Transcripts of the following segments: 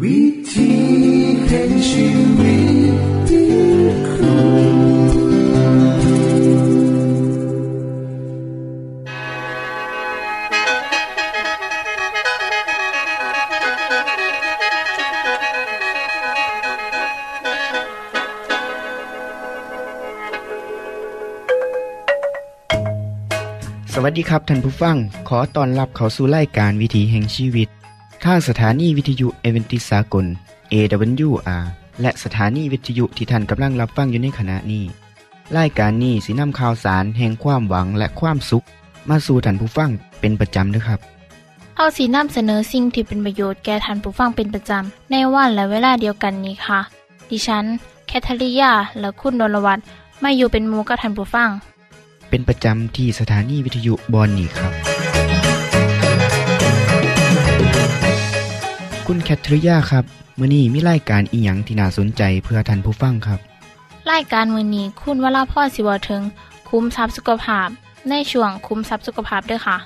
วิธีแห่งชีวิตที่ครูสวัสดีครับท่านผู้ฟังขอต้อนรับเข้าสู่รายการวิถีแห่งชีวิตทางสถานีวิทยุเอเวนติสากล AWR และสถานีวิทยุที่ท่านกำลังรับฟังอยู่ในขณะนี้รายการนี้สินำข่าวสารแห่งความหวังและความสุขมาสู่ท่านผู้ฟังเป็นประจำด้วยครับเฮาสินำเสนอสิ่งที่เป็นประโยชน์แก่ท่านผู้ฟังเป็นประจำในวันและเวลาเดียวกันนี้ค่ะดิฉันแคทริยาและคุณดลวัฒน์มาอยู่เป็นหมู่กับท่านผู้ฟังเป็นประจำที่สถานีวิทยุบอนนี่ครับคุณแคทริยาครับมื้อนี้มีรายการอีหยังที่น่าสนใจเพื่อท่านผู้ฟังครับรายการมื้อนี้คุณวราพรสิเว้าถึงคุ้มทรัพย์สุขภาพในช่วงคุ้มทรัพย์สุขภาพเด้อค่ะ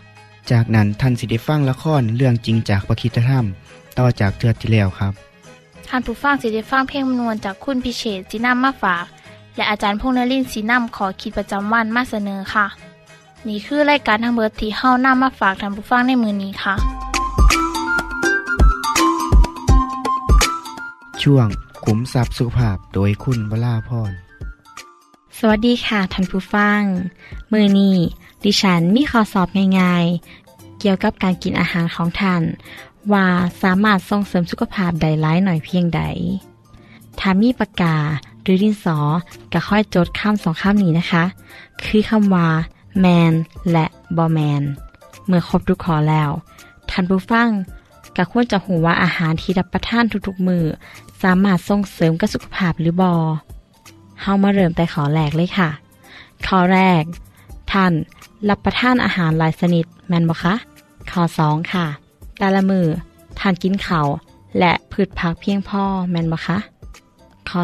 จากนั้นท่านสิได้ฟังละครเรื่องจริงจากพระคริสตธรรมต่อจากเทื่อที่แล้วครับท่านผู้ฟังสิได้ฟังเพลงมนวนจากคุณพิเชษฐ์สินำมาฝากและอาจารย์พงษ์นฤมลสินำขอคิดประจำวันมาเสนอค่ะนี่คือรายการทั้งเบิดที่เฮานำมาฝากท่านผู้ฟังในมื้อนี้ค่ะช่วงขุมทรัพย์สุขภาพโดยคุณวราพรสวัสดีค่ะท่านผู้ฟังมื้อนี้ดิฉันมีข้อสอบง่ายๆเกี่ยวกับการกินอาหารของท่านว่าสามารถส่งเสริมสุขภาพได้หลายหน่อยเพียงใดถ้ามีปากกาหรือดินสอก็ค่อยจดคำสองคำนี้นะคะคือคำว่าแมนและบอแมนเมื่อครบทุกข้อแล้วท่านผู้ฟังก็ควรจะหูว่าอาหารที่รับประทานทุกๆมือสามารถส่งเสริมกับสุขภาพหรือบอเฮามาเริ่มแต่ข้อแรกเลยค่ะข้อแรกท่านรับประทานอาหารหลายชนิดแม่นบ่คะข้อ2ค่ะแต่ละมือท่านกินข้าวและพืชผักเพียงพอแม่นบ่คะข้อ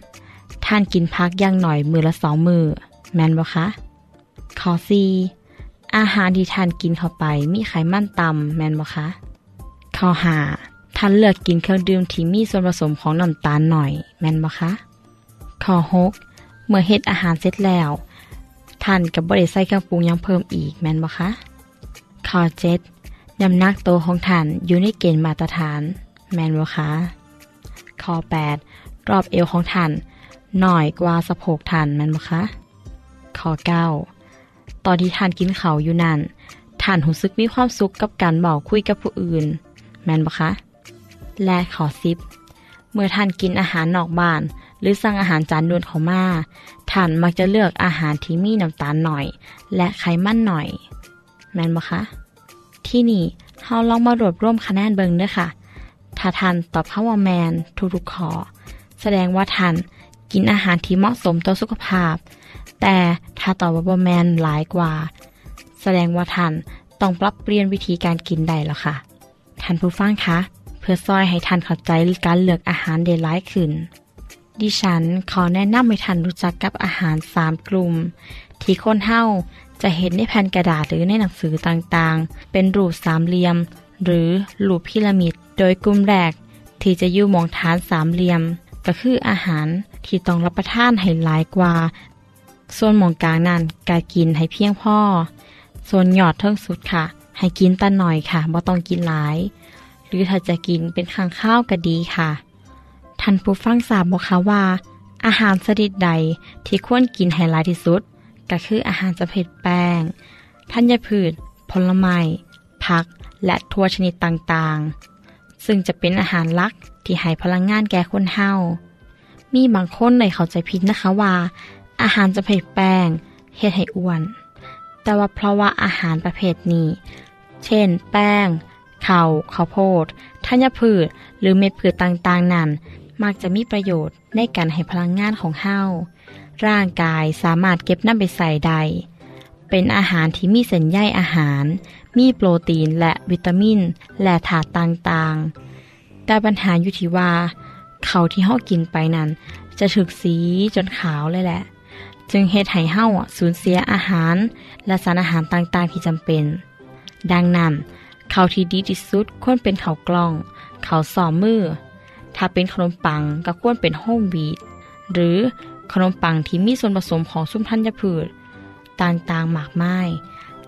3ท่านกินผักอย่างน้อยมื้อละ2มื้อแม่นบ่คะข้อ4อาหารที่ท่านกินเข้าไปมีไขมันต่ำแม่นบ่คะข้อ5ท่านเลือกกินเครื่องดื่มที่มีส่วนผสมของน้ำตาลหน่อยแม่นบ่คะข้อ6เมื่อเฮ็ดอาหารเสร็จแล้วท่านก็บ่ได้ใส่เครื่องปรุงหยังเพิ่มอีกแม่นบ่คะข้อ7น้ำหนักตัวของท่านอยู่ในเกณฑ์มาตรฐานแม่นบ่คะข้อ8รอบเอวของท่านน้อยกว่าสะโพกท่านแม่นบ่คะข้อ9ตอนที่ท่านกินข้าวอยู่นั้นท่านรู้สึกมีความสุขกับการเว้าคุยกับผู้อื่นแม่นบ่คะและข้อ10เมื่อท่านกินอาหารนอกบ้านหรือสั่งอาหารจานด่วนเข้ามาท่านมักจะเลือกอาหารที่มีน้ำตาลหน่อยและไขมันหน่อยแม่นบ่คะที่นี่เฮาลองมารวบรวมคะแนนเบิ่งเด้อค่ะถ้าท่านตอบคำว่าแม่นทุกๆข้อแสดงว่าท่านกินอาหารที่เหมาะสมต่อสุขภาพแต่ถ้าตอบว่าบ่แม่นหลายกว่าแสดงว่าท่านต้องปรับเปลี่ยนวิธีการกินได้แล้วค่ะท่านผู้ฟังคะเพื่อซอยให้ท่านเข้าใจการเลือกอาหารได้หลายขึ้นดิฉันขอแนะนำให้ท่านรู้จักกับอาหาร3กลุ่มที่คนเฮาจะเห็นในแผ่นกระดาษหรือในหนังสือต่างๆเป็นรูปสามเหลี่ยมหรือรูปพีระมิดโดยกลุ่มแรกที่จะอยู่มองฐานสามเหลี่ยมก็คืออาหารที่ต้องรับประทานให้หลายกว่าส่วนมองกลางนั้นก็กินให้เพียงพอส่วนหยอดเทิงสุดค่ะให้กินแต่น้อยค่ะบ่ต้องกินหลายหรือถ้าจะกินเป็นข้างข้าวก็ดีค่ะท่านผู้ฟังทราบบ่คะว่าอาหารชนิดใดที่ควรกินให้หลายที่สุดก็คืออาหารประเภทแป้งธัญพืชผลไม้ผักและถั่วชนิดต่างๆซึ่งจะเป็นอาหารหลักที่ให้พลังงานแก่คนเฮามีบางคนเลยเข้าใจผิดนะคะว่าอาหารประเภทแป้งเฮ็ดให้อ้วนแต่ว่าเพราะว่าอาหารประเภทนี้เช่นแป้งข้าวโพดธัญพืชหรือเม็ดพืชต่างๆนั้นมักจะมีประโยชน์ในการให้พลังงานของเฮาร่างกายสามารถเก็บน้ำไปใส่ได้เป็นอาหารที่มีเส้นใยอาหารมีโปรตีนและวิตามินและธาตุต่างๆแต่ปัญหาอยู่ที่ว่าข้าวที่เฮากินไปนั้นจะถึกสีจนขาวเลยแหละจึงเฮ็ดให้เฮาสูญเสียอาหารและสารอาหารต่างๆที่จำเป็นดังนั้นข้าวที่ดีที่สุดควรเป็นข้าวกล้อง เขาซอมมือถ้าเป็นขนมปังก็ควรเป็นโฮมวีทหรือขนมปังที่มีส่วนผสมของซุ้มธัญพืชต่างๆมากมาย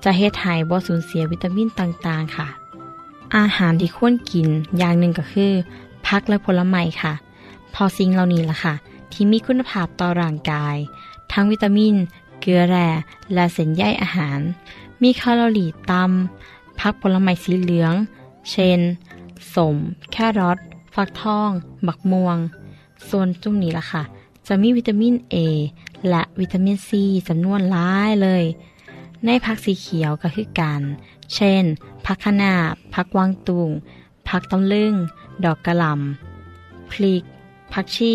จะเฮ็ดให้บ่สูญเสียวิตามินต่างๆค่ะอาหารที่ควรกินอย่างหนึ่งก็คือผักและผลไม้ค่ะพอสิ่งเหล่านี้ล่ะค่ะที่มีคุณภาพต่อร่างกายทั้งวิตามินเกลือแร่และเส้นใยอาหารมีแคลอรี่ต่ำผักผลไม้สีเหลืองเช่นส้มแครอทฟักทองบักม่วงส่วนจุ่มนี้ล่ะค่ะจะมีวิตามิน A และวิตามิน C จำนวนหลายเลยในผักสีเขียวก็คือกันเช่นผักคะน้าผักกวางตุ้งผักตำลึงดอกกระหล่ำพริกผักชี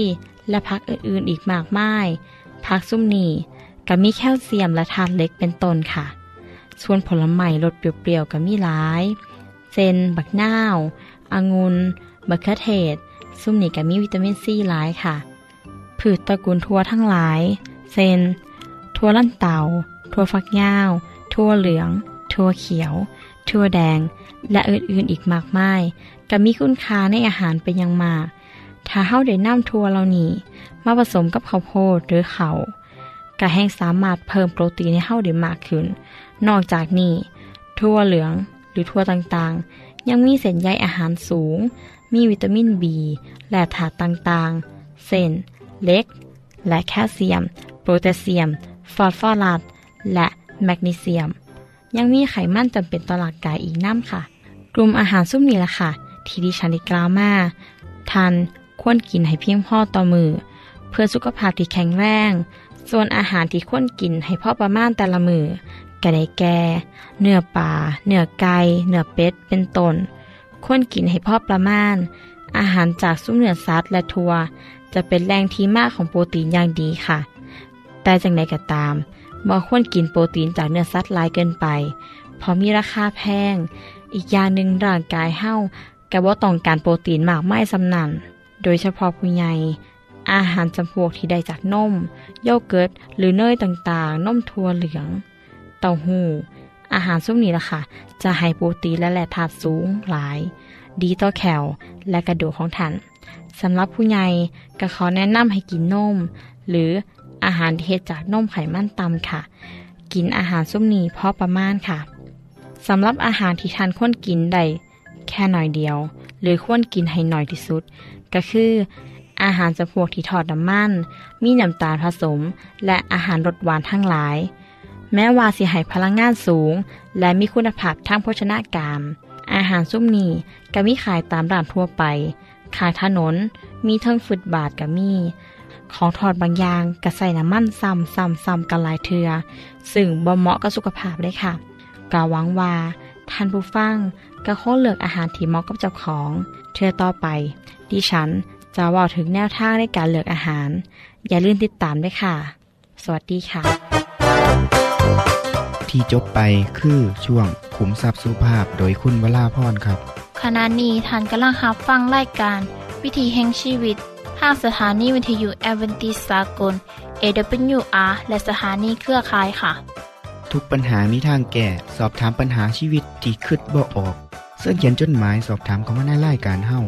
และผักอื่นๆอีกมากมายผักซุ้มนี่ก็มีแคลเซียมและธาตุเหล็กเป็นต้นค่ะส่วนผลไม้รสเปรี้ยวๆก็มีหลายเช่นบักนาวองุ่นมะเขือเทศซุ้มนี่ก็มีวิตามินซีหลายค่ะพืชตระกูลถั่วทั้งหลายเช่นถั่วลันเตาถั่วฝักยาวถั่วเหลืองถั่วเขียวถั่วแดงและอื่นๆอีกมากมายก็มีคุณค่าในอาหารเป็นอย่างมากถ้าเฮาได้นำถั่วเหล่านี้มาผสมกับข้าวโพดหรือข้าวก็แห้งสามารถเพิ่มโปรตีนให้เฮาได้มากขึ้นนอกจากนี้ถั่วเหลืองหรือถั่วต่างๆยังมีเส้นใยอาหารสูงมีวิตามิน B และธาตุต่างๆเช่นเหล็กและแคลเซียมโพแทสเซียมฟอสฟอรัสและแมกนีเซียมยังมีไขมันจำเป็นต่อร่างกายอีกน้ำค่ะกลุ่มอาหารซุ่มนี้ล่ะค่ะที่ดิฉันได้กล่าวมาท่านควรกินให้เพียงพอต่อมื้อเพื่อสุขภาพที่แข็งแรงส่วนอาหารที่ควรกินให้พอประมาณแต่ละมื้อก็ได้แก่เนื้อปลาเนื้อไก่เนื้อเป็ดเป็นต้นควรกินให้พอประมาณอาหารจากซุ้มเนื้อสัตว์และถั่วจะเป็นแหล่งที่มากของโปรตีนอย่างดีค่ะแต่จังใดก็ตามบ่ควรกินโปรตีนจากเนื้อสัตว์หลายเกินไปเพราะมีราคาแพงอีกอย่างหนึ่งร่างกายเฮาก็บ่ต้องการโปรตีนมากมายสำนันโดยเฉพาะผู้ใหญ่อาหารจำพวกที่ได้จากนมโยเกิร์ตหรือเนยต่างๆนมถั่วเหลืองเต้าหู้อาหารซุปนี้ล่ะค่ะจะให้โปรตีนและแหล่ธาตุสูงหลายดีต่อแขวและกระดูกของท่านสำหรับผู้ใหญ่ก็ขอแนะนำให้กินนมหรืออาหารที่เฮ็ดจากนมไขมันต่ำค่ะกินอาหารซุปนี้พอประมาณค่ะสำหรับอาหารที่ทานควรกินได้แค่หน่อยเดียวหรือควรกินให้หน่อยที่สุดก็คืออาหารจำพวกที่ทอดน้ำมันมีน้ำตาลผสมและอาหารรสหวานทั้งหลายแม้ว่าสิให้พลังงานสูงและมีคุณภาพทางโภชนาการอาหารซุปนี้ก็มีขายตามร้านทั่วไปขายถนนมีทั้งฟุตบาทก็มีของทอดบางอย่างก็ใส่น้ำมันซ้ำกันหลายเทื่อซึ่งบ่เหมาะกับสุขภาพเลยค่ะก็หวังว่าท่านผู้ฟังก็คงเลือกอาหารที่เหมาะกับเจ้าของเทื่อต่อไปดิฉันจะว่าถึงแนวทางในการเลือกอาหารอย่าลืมติดตามด้วยค่ะสวัสดีค่ะที่จบไปคือช่วงขุมทรัพย์สุภาพโดยคุณวราพรครับขณะนี้ท่านกำลังรับฟังรายการวิถีแห่งชีวิตทางสถานีวิทยุแอดเวนทิสต์สากล AWR และสถานีเครือข่ายค่ะทุกปัญหามีทางแก้สอบถามปัญหาชีวิตที่คิดบ่ออกเสื้อเขียนจดหมายสอบถามเข้ามาในรายการเฮา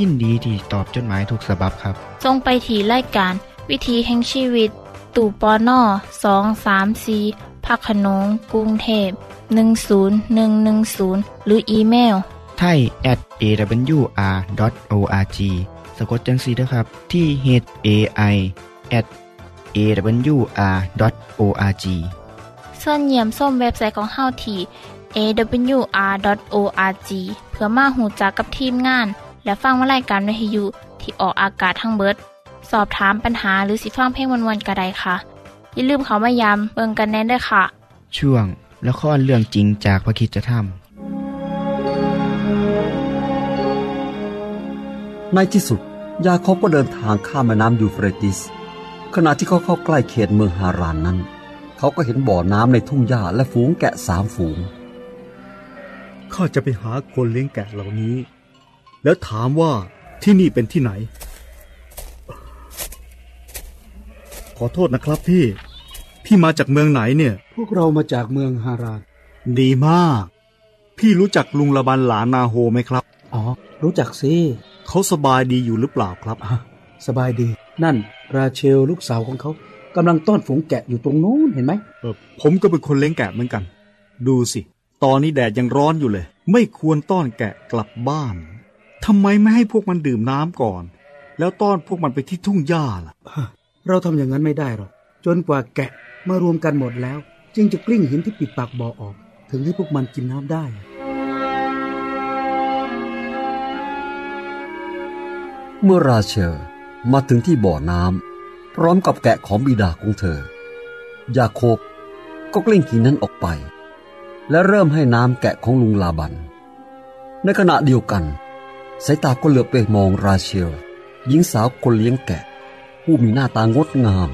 ยินดีที่ตอบจดหมายทุกฉบับครับส่งไปที่รายการวิถีแห่งชีวิตตู่ปน234ภาคขนงกรุงเทพ10110หรืออีเมล thai@awr.org สะกดจังซี่เด้อครับที่ thai@awr.org ส่วนเยี่ยมชมเว็บไซต์ของเฮาที่ awr.org เพื่อมาฮู้จักกับทีมงานและฟังรายการวิทยุที่ออกอากาศทั้งเบิดสอบถามปัญหาหรือสิฟังเพลงม่วนๆก็ได้ค่ะอย่าลืมเข้ามาย้ำเบิ่งกันแน่นด้วยค่ะช่วงละครเรื่องจริงจากพระคริสตธรรมในที่สุดยาโคบก็เดินทางข้ามแม่น้ำยูเฟรติสขณะที่เขาเข้าใกล้เขตเมืองฮารานนั้นเขาก็เห็นบ่อน้ำในทุ่งหญ้าและฝูงแกะ3ฝูงข้าจะไปหาคนเลี้ยงแกะเหล่านี้แล้วถามว่าที่นี่เป็นที่ไหนขอโทษนะครับพี่มาจากเมืองไหนเนี่ยพวกเรามาจากเมืองฮารานดีมากพี่รู้จักลุงละบันหลานนาโฮไหมครับอ๋อ รู้จักสิเขาสบายดีอยู่หรือเปล่าครับสบายดีนั่นราเชลลูกสาวของเขากำลังต้อนฝูงแกะอยู่ตรงนู้นเห็นไหมผมก็เป็นคนเลี้ยงแกะเหมือนกันดูสิตอนนี้แดดยังร้อนอยู่เลยไม่ควรต้อนแกะกลับบ้านทำไมไม่ให้พวกมันดื่มน้ำก่อนแล้วต้อนพวกมันไปที่ทุ่งหญ้าล่ะเราทำอย่างนั้นไม่ได้หรอกจนกว่าแกะมารวมกันหมดแล้วจึงจะกลิ้งหินที่ปิดปากบ่อออกถึงให้พวกมันกินน้ำได้เมื่อราเชลมาถึงที่บ่อน้ำพร้อมกับแกะของบิดาของเธอยาโคบก็กลิ้งหินนั้นออกไปและเริ่มให้น้ำแกะของลุงลาบันในขณะเดียวกันสายตาก็เหลือบไปมองราเชลหญิงสาวคนเลี้ยงแกะผู้มีหน้าตางดงาม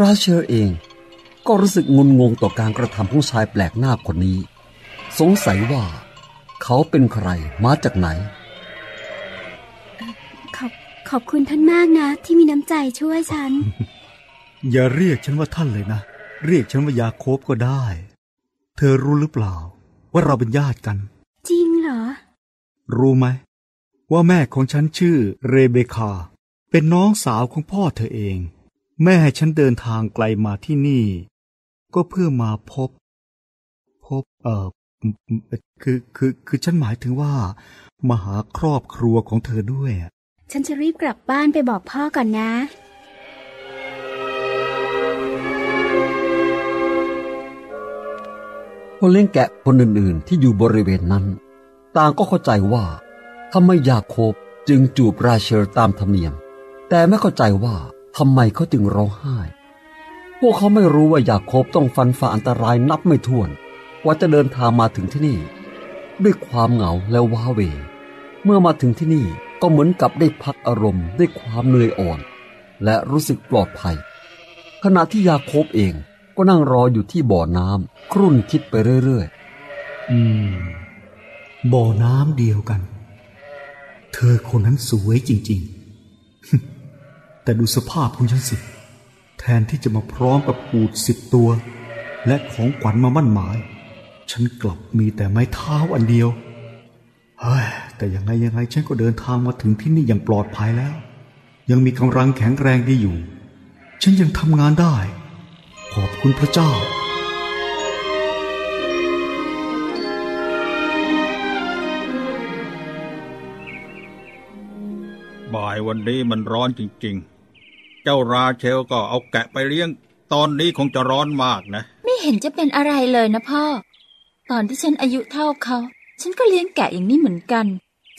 ราเชลเองก็รู้สึกงุนงงต่อการกระทำของชายแปลกหน้าคนนี้สงสัยว่าเขาเป็นใครมาจากไหนขอบคุณท่านมากนะที่มีน้ำใจช่วยฉันอย่าเรียกฉันว่าท่านเลยนะเรียกฉันว่ายาโคบก็ได้เธอรู้หรือเปล่าว่าเราเป็นญาติกันจริงเหรอรู้ไหมว่าแม่ของฉันชื่อเรเบคาเป็นน้องสาวของพ่อเธอเองแม่ให้ฉันเดินทางไกลมาที่นี่ก็เพื่อมาพบคือฉันหมายถึงว่ามาหาครอบครัวของเธอด้วยฉันจะรีบกลับบ้านไปบอกพ่อก่อนนะคนเลี้ยงแกะคนอื่นๆที่อยู่บริเวณนั้นต่างก็เข้าใจว่าทำไมยาโคบจึงจูบราเชลตามธรรมเนียมแต่ไม่เข้าใจว่าทำไมเขาจึงร้องไห้พวกเขาไม่รู้ว่ายาโคบต้องฟันฝ่าอันตรายนับไม่ถ้วนกว่าจะเดินทางมาถึงที่นี่ด้วยความเหงาและว้าเหวเมื่อมาถึงที่นี่ก็เหมือนกับได้พักอารมณ์ด้วยความเหนื่อยอ่อนและรู้สึกปลอดภัยขณะที่ยาโคบเองก็นั่งรออยู่ที่บ่อน้ำครุ่นคิดไปเรื่อยๆบ่อน้ำเดียวกันเธอคนนั้นสวยจริงๆแต่ดูสภาพของฉันสิแทนที่จะมาพร้อมกับอูฐ10 ตัวและของขวัญมามั่นหมายฉันกลับมีแต่ไม้เท้าอันเดียวเฮ้ยแต่ยังไงฉันก็เดินทางมาถึงที่นี่อย่างปลอดภัยแล้วยังมีกำลังแข็งแรงดีอยู่ฉันยังทำงานได้ขอบคุณพระเจ้าบ่ายวันนี้มันร้อนจริงๆเจ้าราเชลก็เอาแกะไปเลี้ยงตอนนี้คงจะร้อนมากนะไม่เห็นจะเป็นอะไรเลยนะพ่อตอนที่ฉันอายุเท่าเขาฉันก็เลี้ยงแกะอย่างนี้เหมือนกัน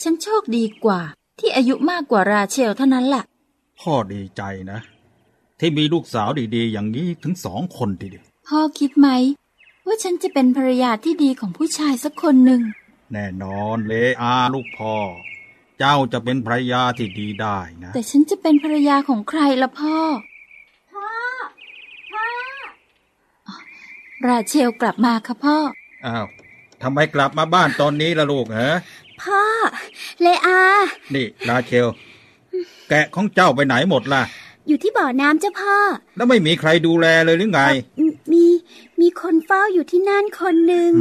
ฉันโชคดีกว่าที่อายุมากกว่าราเชลเท่านั้นล่ะพ่อดีใจนะที่มีลูกสาวดีๆอย่างนี้ถึง2 คนทีเดียวพ่อคิดไหมว่าฉันจะเป็นภรรยาที่ดีของผู้ชายสักคนหนึ่งแน่นอนเลอาลูกพ่อเจ้าจะเป็นภรรยาที่ดีได้นะแต่ฉันจะเป็นภรรยาของใครล่ะพ่อราเชลกลับมาค่ะพ่ออ้าวทำไมกลับมาบ้านตอนนี้ล่ะลูกเหรอพ่อเลอานี่ราเชลแกะของเจ้าไปไหนหมดล่ะอยู่ที่บ่อน้ำเจ้าพ่อแล้วไม่มีใครดูแลเลยหรือไงมีคนเฝ้าอยู่ที่นั่นคนหนึ่ง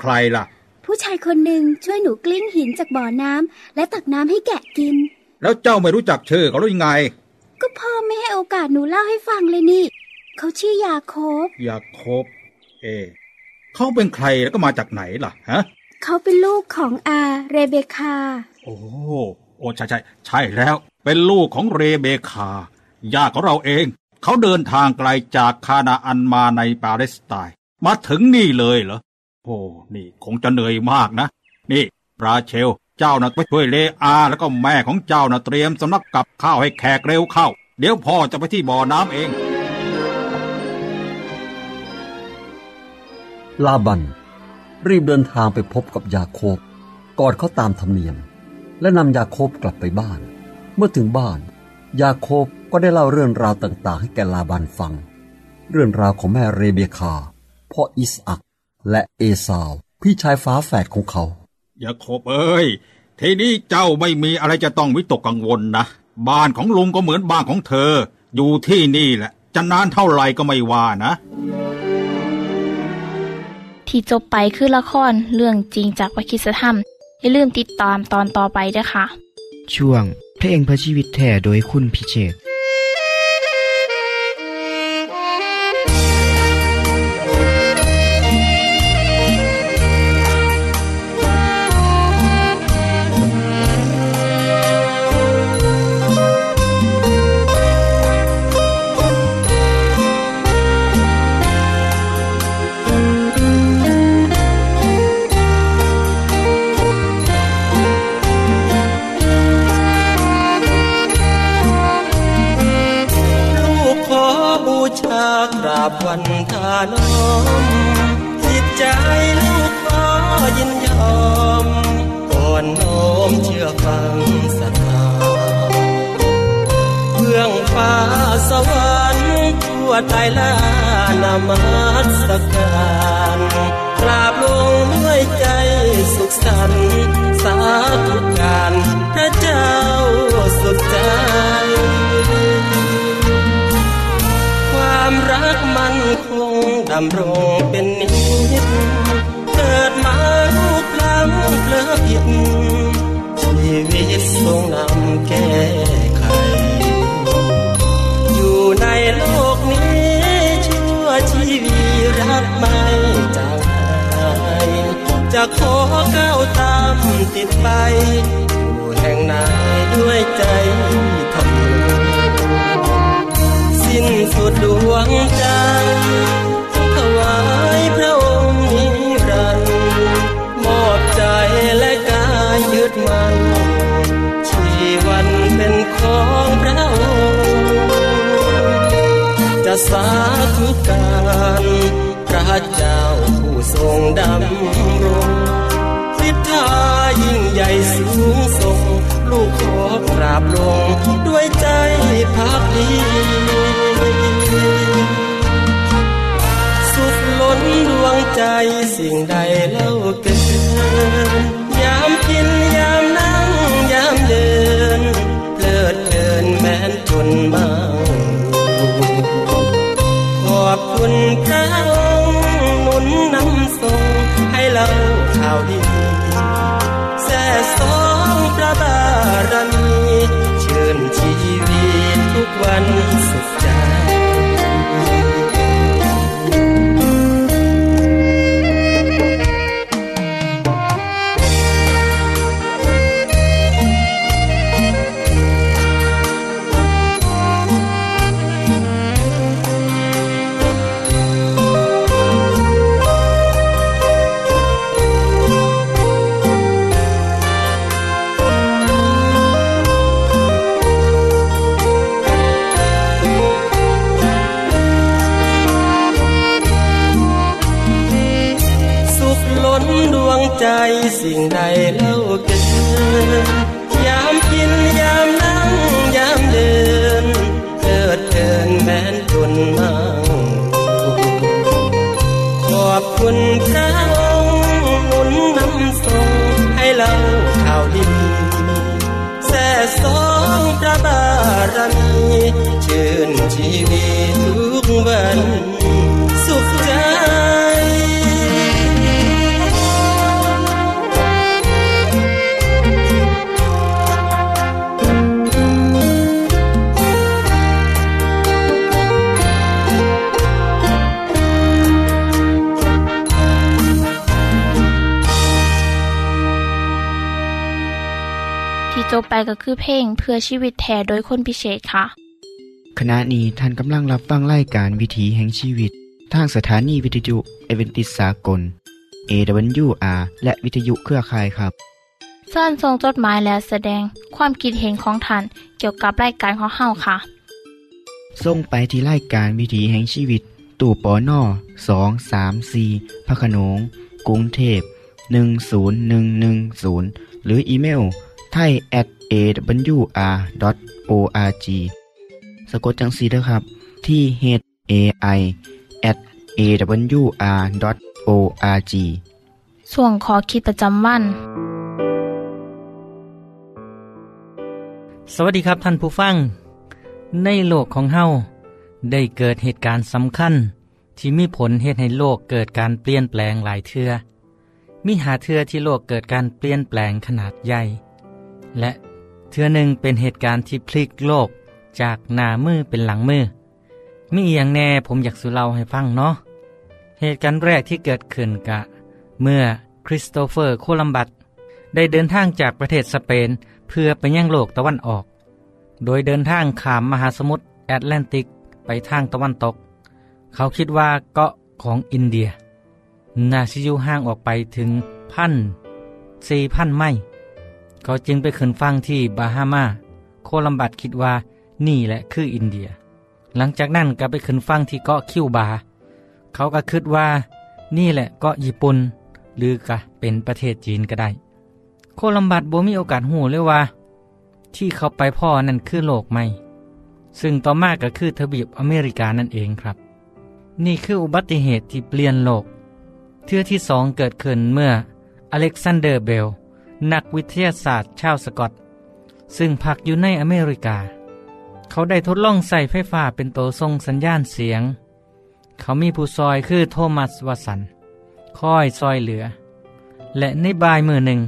ใครล่ะผู้ชายคนหนึ่งช่วยหนูกลิ้งหินจากบ่อน้ำและตักน้ำให้แกะกินแล้วเจ้าไม่รู้จักชื่อเขาหรือยังไงก็พ่อไม่ให้โอกาสหนูเล่าให้ฟังเลยนี่เขาชื่อยาโคบเอ๊ะเขาเป็นใครแล้วก็มาจากไหนล่ะฮะเขาเป็นลูกของอาเรเบคาโอ้ใช่แล้วเป็นลูกของเรเบคาญาติของเราเองเขาเดินทางไกลจากคานาอันมาในปาเลสไตน์มาถึงนี่เลยเหรอโอ้นี่คงจะเหนื่อยมากนะนี่ราเชลเจ้านะไปช่วยเลอาแล้วก็แม่ของเจ้านะเตรียมสำนักกับข้าวให้แขกเร็วเข้าเดี๋ยวพ่อจะไปที่บ่อน้ำเองลาบันรีบเดินทางไปพบกับยาโคบกอดเขาตามธรรมเนียมและนำยาโคบกลับไปบ้านเมื่อถึงบ้านยาโคบก็ได้เล่าเรื่องราวต่างๆให้แกลาบานฟังเรื่องราวของแม่เรเบคาพ่ออิสอัคและเอซาวพี่ชายฝาแฝดของเขายาโคบเอ้ยทีนี้เจ้าไม่มีอะไรจะต้องวิตกกังวลนะบ้านของลุงก็เหมือนบ้านของเธออยู่ที่นี่แหละจะนานเท่าไหร่ก็ไม่ว่านะที่จบไปคือละครเรื่องจริงจากวิคิสธรรม อย่าลืมติดตามตอนต่อไปด้วยค่ะช่วงเพลงเพื่อชีวิตแท้โดยคุณพิเชษฐ์กราบวันทาน้อมจิตใจลูกขอยินยอมก่อนน้อมเชื่อฟังศรัทธาเบื้องฟ้าสวรรค์ทั่วไตรลานมัสการกราบลงด้วยใจสุขสันต์สาธุการพระเจ้าสุขใจความรักมันคงดำรงเป็นนิจเกิดมาลูกหลานเปลือกหยิบชีวิตทรงนำแก้ไขอยู่ในโลกนี้ชั่วชีวิตรักไม่จางหายจะขอก้าวตามติดไปอยู่แห่งไหนด้วยใจทำสิ้นสุดดวงใจถวายพระองค์นิรันดร์มอบใจและกายยึดมั่นชีวันเป็นของพระองค์จะสาธุการพระเจ้าผู้ทรงดำรงฤทธายิ่งใหญ่สูงส่งลูกขอกราบลงด้วยใจภักดีสุดล้นดวงใจสิ่งใดเล่าเกินยามกินยามนั่งยามเดินเพลิดเพลินแม้นจนบางขอบคุณพระองค์หนุนนำทรงให้เราข่าวดีแซ่สองพระบารมีเชิญชีวิตทุกวันสุขใจใจสิ่งใดเล่าเกินยามกินยามนั่งยามเดินเกิดเกินแม้นจนมั่งขอบคุณพระองค์หนุนนำทรงให้เราข่าวดีแซ่สองพระบารมีเชิญชีวิตทุกวันสุขใจจบไปก็คือเพลงเพื่อชีวิตแท้โดยคนพิเศษค่ะขณะนี้ท่านกำลังรับฟังรายการวิถีแห่งชีวิตทางสถานีวิทยุเอเวนติสากล AWR และวิทยุเครือข่ายครับเชิญส่งจดหมายและแสดงความคิดเห็นของท่านเกี่ยวกับรายการของเฮาค่ะส่งไปที่รายการวิถีแห่งชีวิตตู้ปน234พระโขนงกรุงเทพ10110หรืออีเมลthai@awr.org สะกดจังสีนะครับที่ thai@awr.org ส่วนขอคิดประจำวันสวัสดีครับท่านผู้ฟังในโลกของเฮาได้เกิดเหตุการณ์สำคัญที่มีผลเหตุให้โลกเกิดการเปลี่ยนแปลงหลายเทื่อ มิหาเทือที่โลกเกิดการเปลี่ยนแปลงขนาดใหญ่และเทือหนึ่งเป็นเหตุการณ์ที่พลิกโลกจากหน้ามือเป็นหลังมือมีอย่างแน่ผมอยากสู่เล่าให้ฟังเนาะเหตุการณ์แรกที่เกิดขึ้นกะเมื่อคริสโตเฟอร์โคลัมบัสได้เดินทางจากประเทศสเปนเพื่อไปยังโลกตะวันออกโดยเดินทางข้ามมหาสมุทรแอตแลนติกไปทางตะวันตกเขาคิดว่าเกาะของอินเดียน่าจะอยู่ห่างออกไปถึง4,000 ไมล์เขาจึงไปขึ้นฝั่งที่บาฮามาโคลัมบัสคิดว่านี่แหละคืออินเดียหลังจากนั้นก็ไปขึ้นฝั่งที่เกาะคิวบาเขาก็คิดว่านี่แหละเกาะญี่ปุ่นหรือก็เป็นประเทศจีนก็ได้โคลัมบัสบ่มีโอกาสหูเลยว่าที่เขาไปพ่อนั่นคือโลกใหม่ซึ่งต่อมาก็คือทวีปอเมริกานั่นเองครับนี่คืออุบัติเหตุที่เปลี่ยนโลกเทื่อที่สองเกิดขึ้นเมื่ออเล็กซานเดอร์เบลนักวิทยาศาสตร์ชาวสกอตซึ่งพักอยู่ในอเมริกาเขาได้ทดลองใส่ไฟฟ้าเป็นตัวส่งสัญญาณเสียงเขามีผู้ซอยคือโทมัสวัตสันคอยซอยเหลือและในบ่ายมือหนึ่ง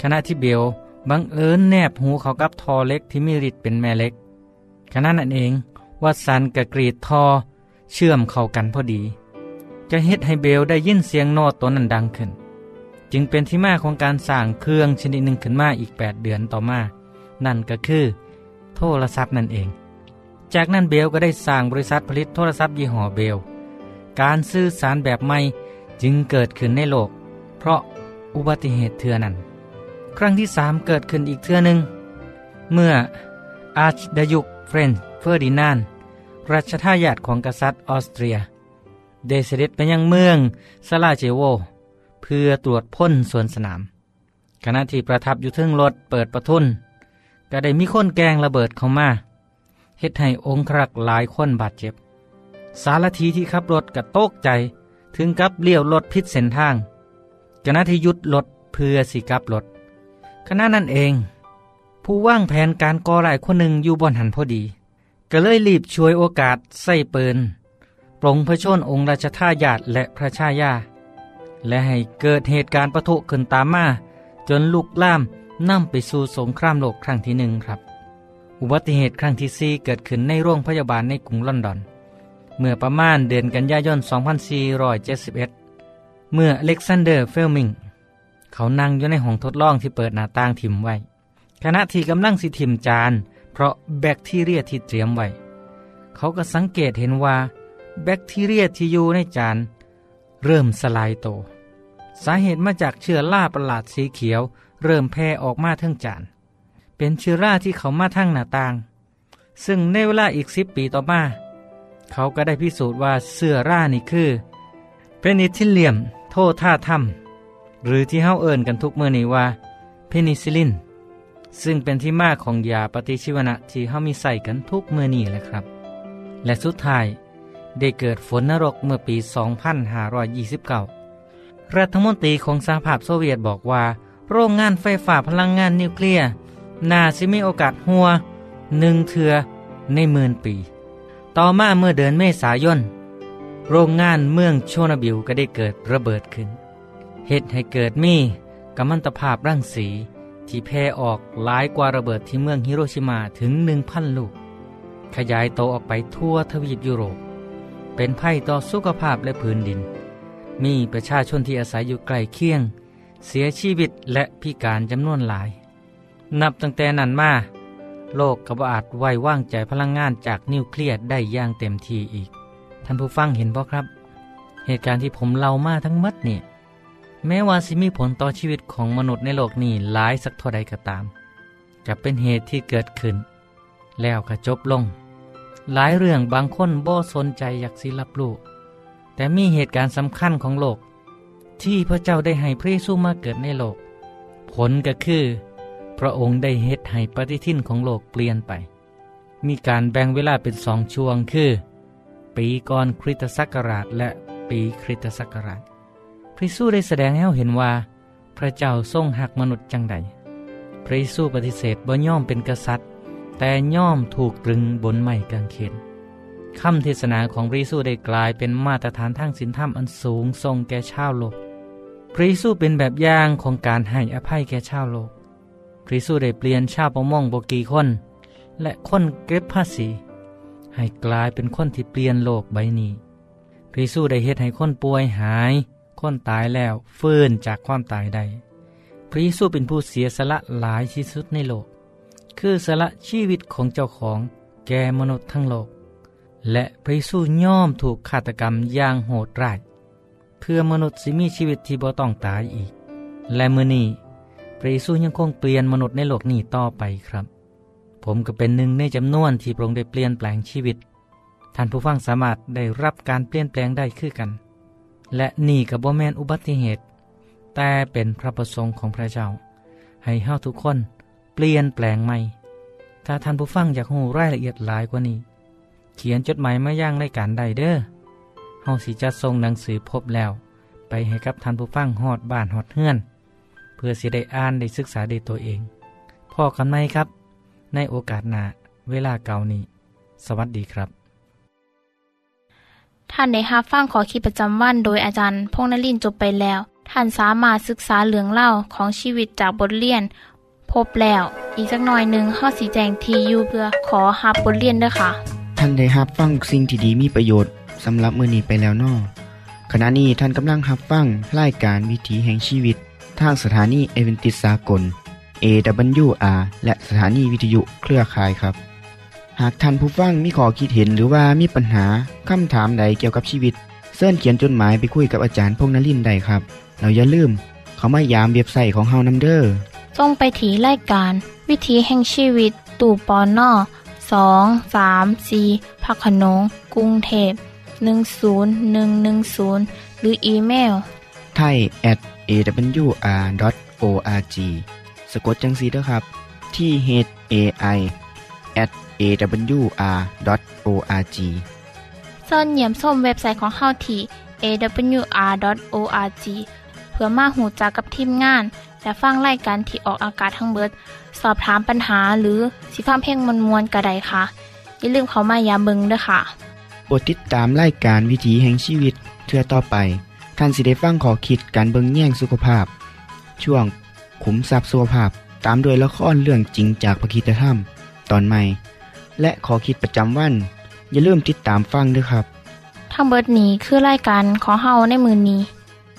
ขณะที่เบลบังเอิญแนบหูเขากับทอเล็กที่มีฤทธิ์เป็นแม่เหล็กขณะนั้นเองวัตสันกับกรีดทอเชื่อมเข้ากันพอดีจะเฮ็ดให้เบลได้ยินเสียงโน้ตตัวนั้นดังขึ้นจึงเป็นที่มาของการสร้างเครื่องชนิดหนึ่งขึ้นมาอีก8 เดือนต่อมานั่นก็คือโทรศัพท์นั่นเองจากนั้นเบลก็ได้สร้างบริษัทผลิตโทรศัพท์ยี่ห้อเบลการสื่อสารแบบใหม่จึงเกิดขึ้นในโลกเพราะอุบัติเหตุเทื่อนั้นครั้งที่3เกิดขึ้นอีกเทื่อหนึ่งเมื่ออาร์ชดายุกเฟรนซ์เฟอร์ดินานด์รัชทายาทของกษัตริย์ออสเตรียได้เสด็จไปยังเมืองซาราเจโวเพื่อตรวจพ่นสวนสนามขณะที่ประทับอยู่เทิงรถเปิดประทุนก็ได้มีคนแกงระเบิดเข้ามาเฮ็ดให้องครักษ์หลายคนบาดเจ็บสารถีที่ขับรถก็ตกใจถึงกับเลี้ยวรถผิดเส้นทางขณะที่หยุดรถเพื่อสิกลับรถขณะนั้นเองผู้วางแผนการก่อร้ายคนหนึ่งอยู่บนหันพอดีก็เลยรีบช่วยโอกาสใส่ปืนปลงพระชนองค์ราชทายาทและพระชายาและให้เกิดเหตุการณ์ปะทุขึ้นตามมาจนลุกลามนำไปสู่สงครามโลกครั้งที่1ครับอุบัติเหตุครั้งที่4เกิดขึ้นในโรงพยาบาลในกรุงลอนดอนเมื่อประมาณเดือนกันยายน 2471เมื่ออเล็กซานเดอร์เฟลมิงเขานั่งอยู่ในห้องทดลองที่เปิดหน้าต่างถิ่มไว้ขณะที่กำลังสิถิ่มจานเพราะแบคทีเรียที่เตรียมไว้เขาก็สังเกตเห็นว่าแบคทีเรียที่อยู่ในจานเริ่มสลายโตสาเหตุมาจากเชื้อราประหลาดสีเขียวเริ่มแพร่ออกมาทั้งจานเป็นเชื้อราที่เขามาทั้งหน้าต่างซึ่งในเวลาอีก10 ปีต่อมาเขาก็ได้พิสูจน์ว่าเชื้อรานี่คือเพนิซิลเลียมโททาทัมหรือที่เฮาเอิ้นกันทุกมื้อนี้ว่าเพนิซิลินซึ่งเป็นที่มาของยาปฏิชีวนะที่เฮามีใส่กันทุกมื้อนี้แหละครับและสุดท้ายได้เกิดฝนนรกเมื่อปี 2529 รัฐมนตรีของสหภาพโซเวียตบอกว่าโรงงานไฟฟ้าพลังงานนิวเคลียร์น่าสิมีโอกาสหัว1เทื่อในหมื่นปีต่อมาเมื่อเดือนเมษายนโรงงานเมืองโชนาบิลก็ได้เกิดระเบิดขึ้นเหตุให้เกิดมีกัมมันตภาพรังสีที่แพร่ออกหลายกว่าระเบิดที่เมืองฮิโรชิมาถึง 1,000 ลูกขยายโตออกไปทั่วทวีปยุโรปเป็นภัยต่อสุขภาพและพื้นดินมีประชาชนที่อาศัยอยู่ใกล้เคียงเสียชีวิตและพิการจำนวนหลายนับตั้งแต่นั้นมาโลกก็บ่อาจไว้วางใจพลังงานจากนิวเคลียร์ได้อย่างเต็มที่อีกท่านผู้ฟังเห็นบ่ครับเหตุการณ์ที่ผมเล่ามาทั้งหมดเนี่ยแม้ว่าสิมีผลต่อชีวิตของมนุษย์ในโลกนี้หลายสักเท่าใดก็ตามจะเป็นเหตุที่เกิดขึ้นแล้วก็จบลงหลายเรื่องบางคนบ่สนใจอยากสิรับรู้แต่มีเหตุการณ์สำคัญของโลกที่พระเจ้าได้ให้พระเยซูมาเกิดในโลกผลก็คือพระองค์ได้เฮ็ดให้ปฏิทินของโลกเปลี่ยนไปมีการแบ่งเวลาเป็น2ช่วงคือปีก่อนคริสตศักราชและปีคริสตศักราชพระเยซูได้แสดงให้เราเห็นว่าพระเจ้าทรงหักมนุษย์จังใดพระเยซูปฏิเสธบ่ย่อมเป็นกษัตริย์แต่ย่อมถูกตรึงบนไม้กางเขนคำเทศนาของพระเยซูได้กลายเป็นมาตรฐานทางศีลธรรมอันสูงทรงแก่ชาวโลก พระเยซูเป็นแบบอย่างของการให้อภัยแก่ชาวโลกพระเยซูได้เปลี่ยนชาวประมงบ่กี่คนและคนเก็บภาษีให้กลายเป็นคนที่เปลี่ยนโลกใบนี้พระเยซูได้เฮ็ดให้คนป่วยหายคนตายแล้วฟื้นจากความตายได้พระเยซูเป็นผู้เสียสละหลายที่สุดในโลกคือสละชีวิตของเจ้าของแก่มนุษย์ทั้งโลกและพระเยซูย่อมถูกฆาตกรรมอย่างโหดร้ายเพื่อมนุษย์สิมีชีวิตที่บ่ต้องตายอีกและมื้อนี้พระเยซูยังคงเปลี่ยนมนุษย์ในโลกนี้ต่อไปครับผมก็เป็นหนึ่งในจำนวนที่พระองค์ได้เปลี่ยนแปลงชีวิตท่านผู้ฟังสามารถได้รับการเปลี่ยนแปลงได้คือกันและนี่ก็บ่แม่นอุบัติเหตุแต่เป็นพระประสงค์ของพระเจ้าให้เฮาทุกคนเปลี่ยนแปลงใหม่ถ้าท่านผู้ฟังอยากรู้รายละเอียดหลายกว่านี้เขียนจดหมายมายังรายการได้เด้อเฮาสิจะส่งหนังสือพบแล้วไปให้กับท่านผู้ฟังฮอดบ้านฮอดเฮือนเพื่อสิได้อ่านได้ศึกษาด้วยตัวเองพ่อกันไหมครับในโอกาสหน้าเวลาเก่านี้สวัสดีครับท่านได้รับฟังขอคิดประจำวันโดยอาจารย์พงษ์นรินทร์จบไปแล้วท่านสามารถศึกษาเรื่องเล่าของชีวิตจากบทเรียนพบแล้วอีกสักหน่อยนึงข้อสีแจงทียูเพื่อขอรับบทเรียนด้วยค่ะท่านได้รับฟังสิ่งที่ดีมีประโยชน์สำหรับมื้อนี้ไปแล้วน้อขณะนี้ท่านกำลังรับฟังรายการวิถีแห่งชีวิตทางสถานีเอเวนติสากล AWR และสถานีวิทยุเครือข่ายครับหากท่านผู้ฟังมีข้อคิดเห็นหรือว่ามีปัญหาคำถามใดเกี่ยวกับชีวิตเชิญเขียนจดหมายไปคุยกับอาจารย์พงษ์นรินทร์ได้ครับเราอย่าลืมเขามายามเว็บไซต์ของเฮานำเด้อส่งไปที่รายการวิถีแห่งชีวิตตู้ปอนอ 234 พักขนงกรุงเทพ10110หรืออีเมล thai@awr.org สะกดจังซี่เด้อครับที่ thai@awr.org เชิญเยี่ยมชมเว็บไซต์ของเฮาที่ awr.org เพื่อมาฮู้จักกับทีมงานและฟังรายการที่ออกอากาศทั้งเบิดสอบถามปัญหาหรือสิฟังเพลงมวลๆก็ได้ค่ะอย่าลืมเข้ามาอย่าเบิ่งเด้อค่ะโปรดติดตามรายการวิถีแห่งชีวิตเทื่อต่อไปท่านสิได้ฟังขอคิดการเบิ่งแย่งสุขภาพช่วงขุมทรัพย์สุขภาพตามโดยละครเรื่องจริงจากพระคีตธรรมตอนใหม่และขอคิดประจำวันอย่าลืมติดตามฟังด้วยครับทั้งเบิดนี้คือรายการขอเฮาในมื้อนี้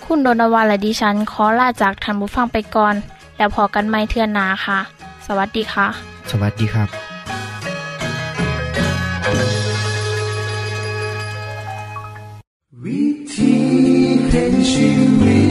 คุณโดนวาและดิฉันขอลาจากท่านผู้ฟังไปก่อนแล้วพอกันใหม่เทื่อหน้าค่ะสวัสดีค่ะสวัสดีครับวิธีแห่งชีวิต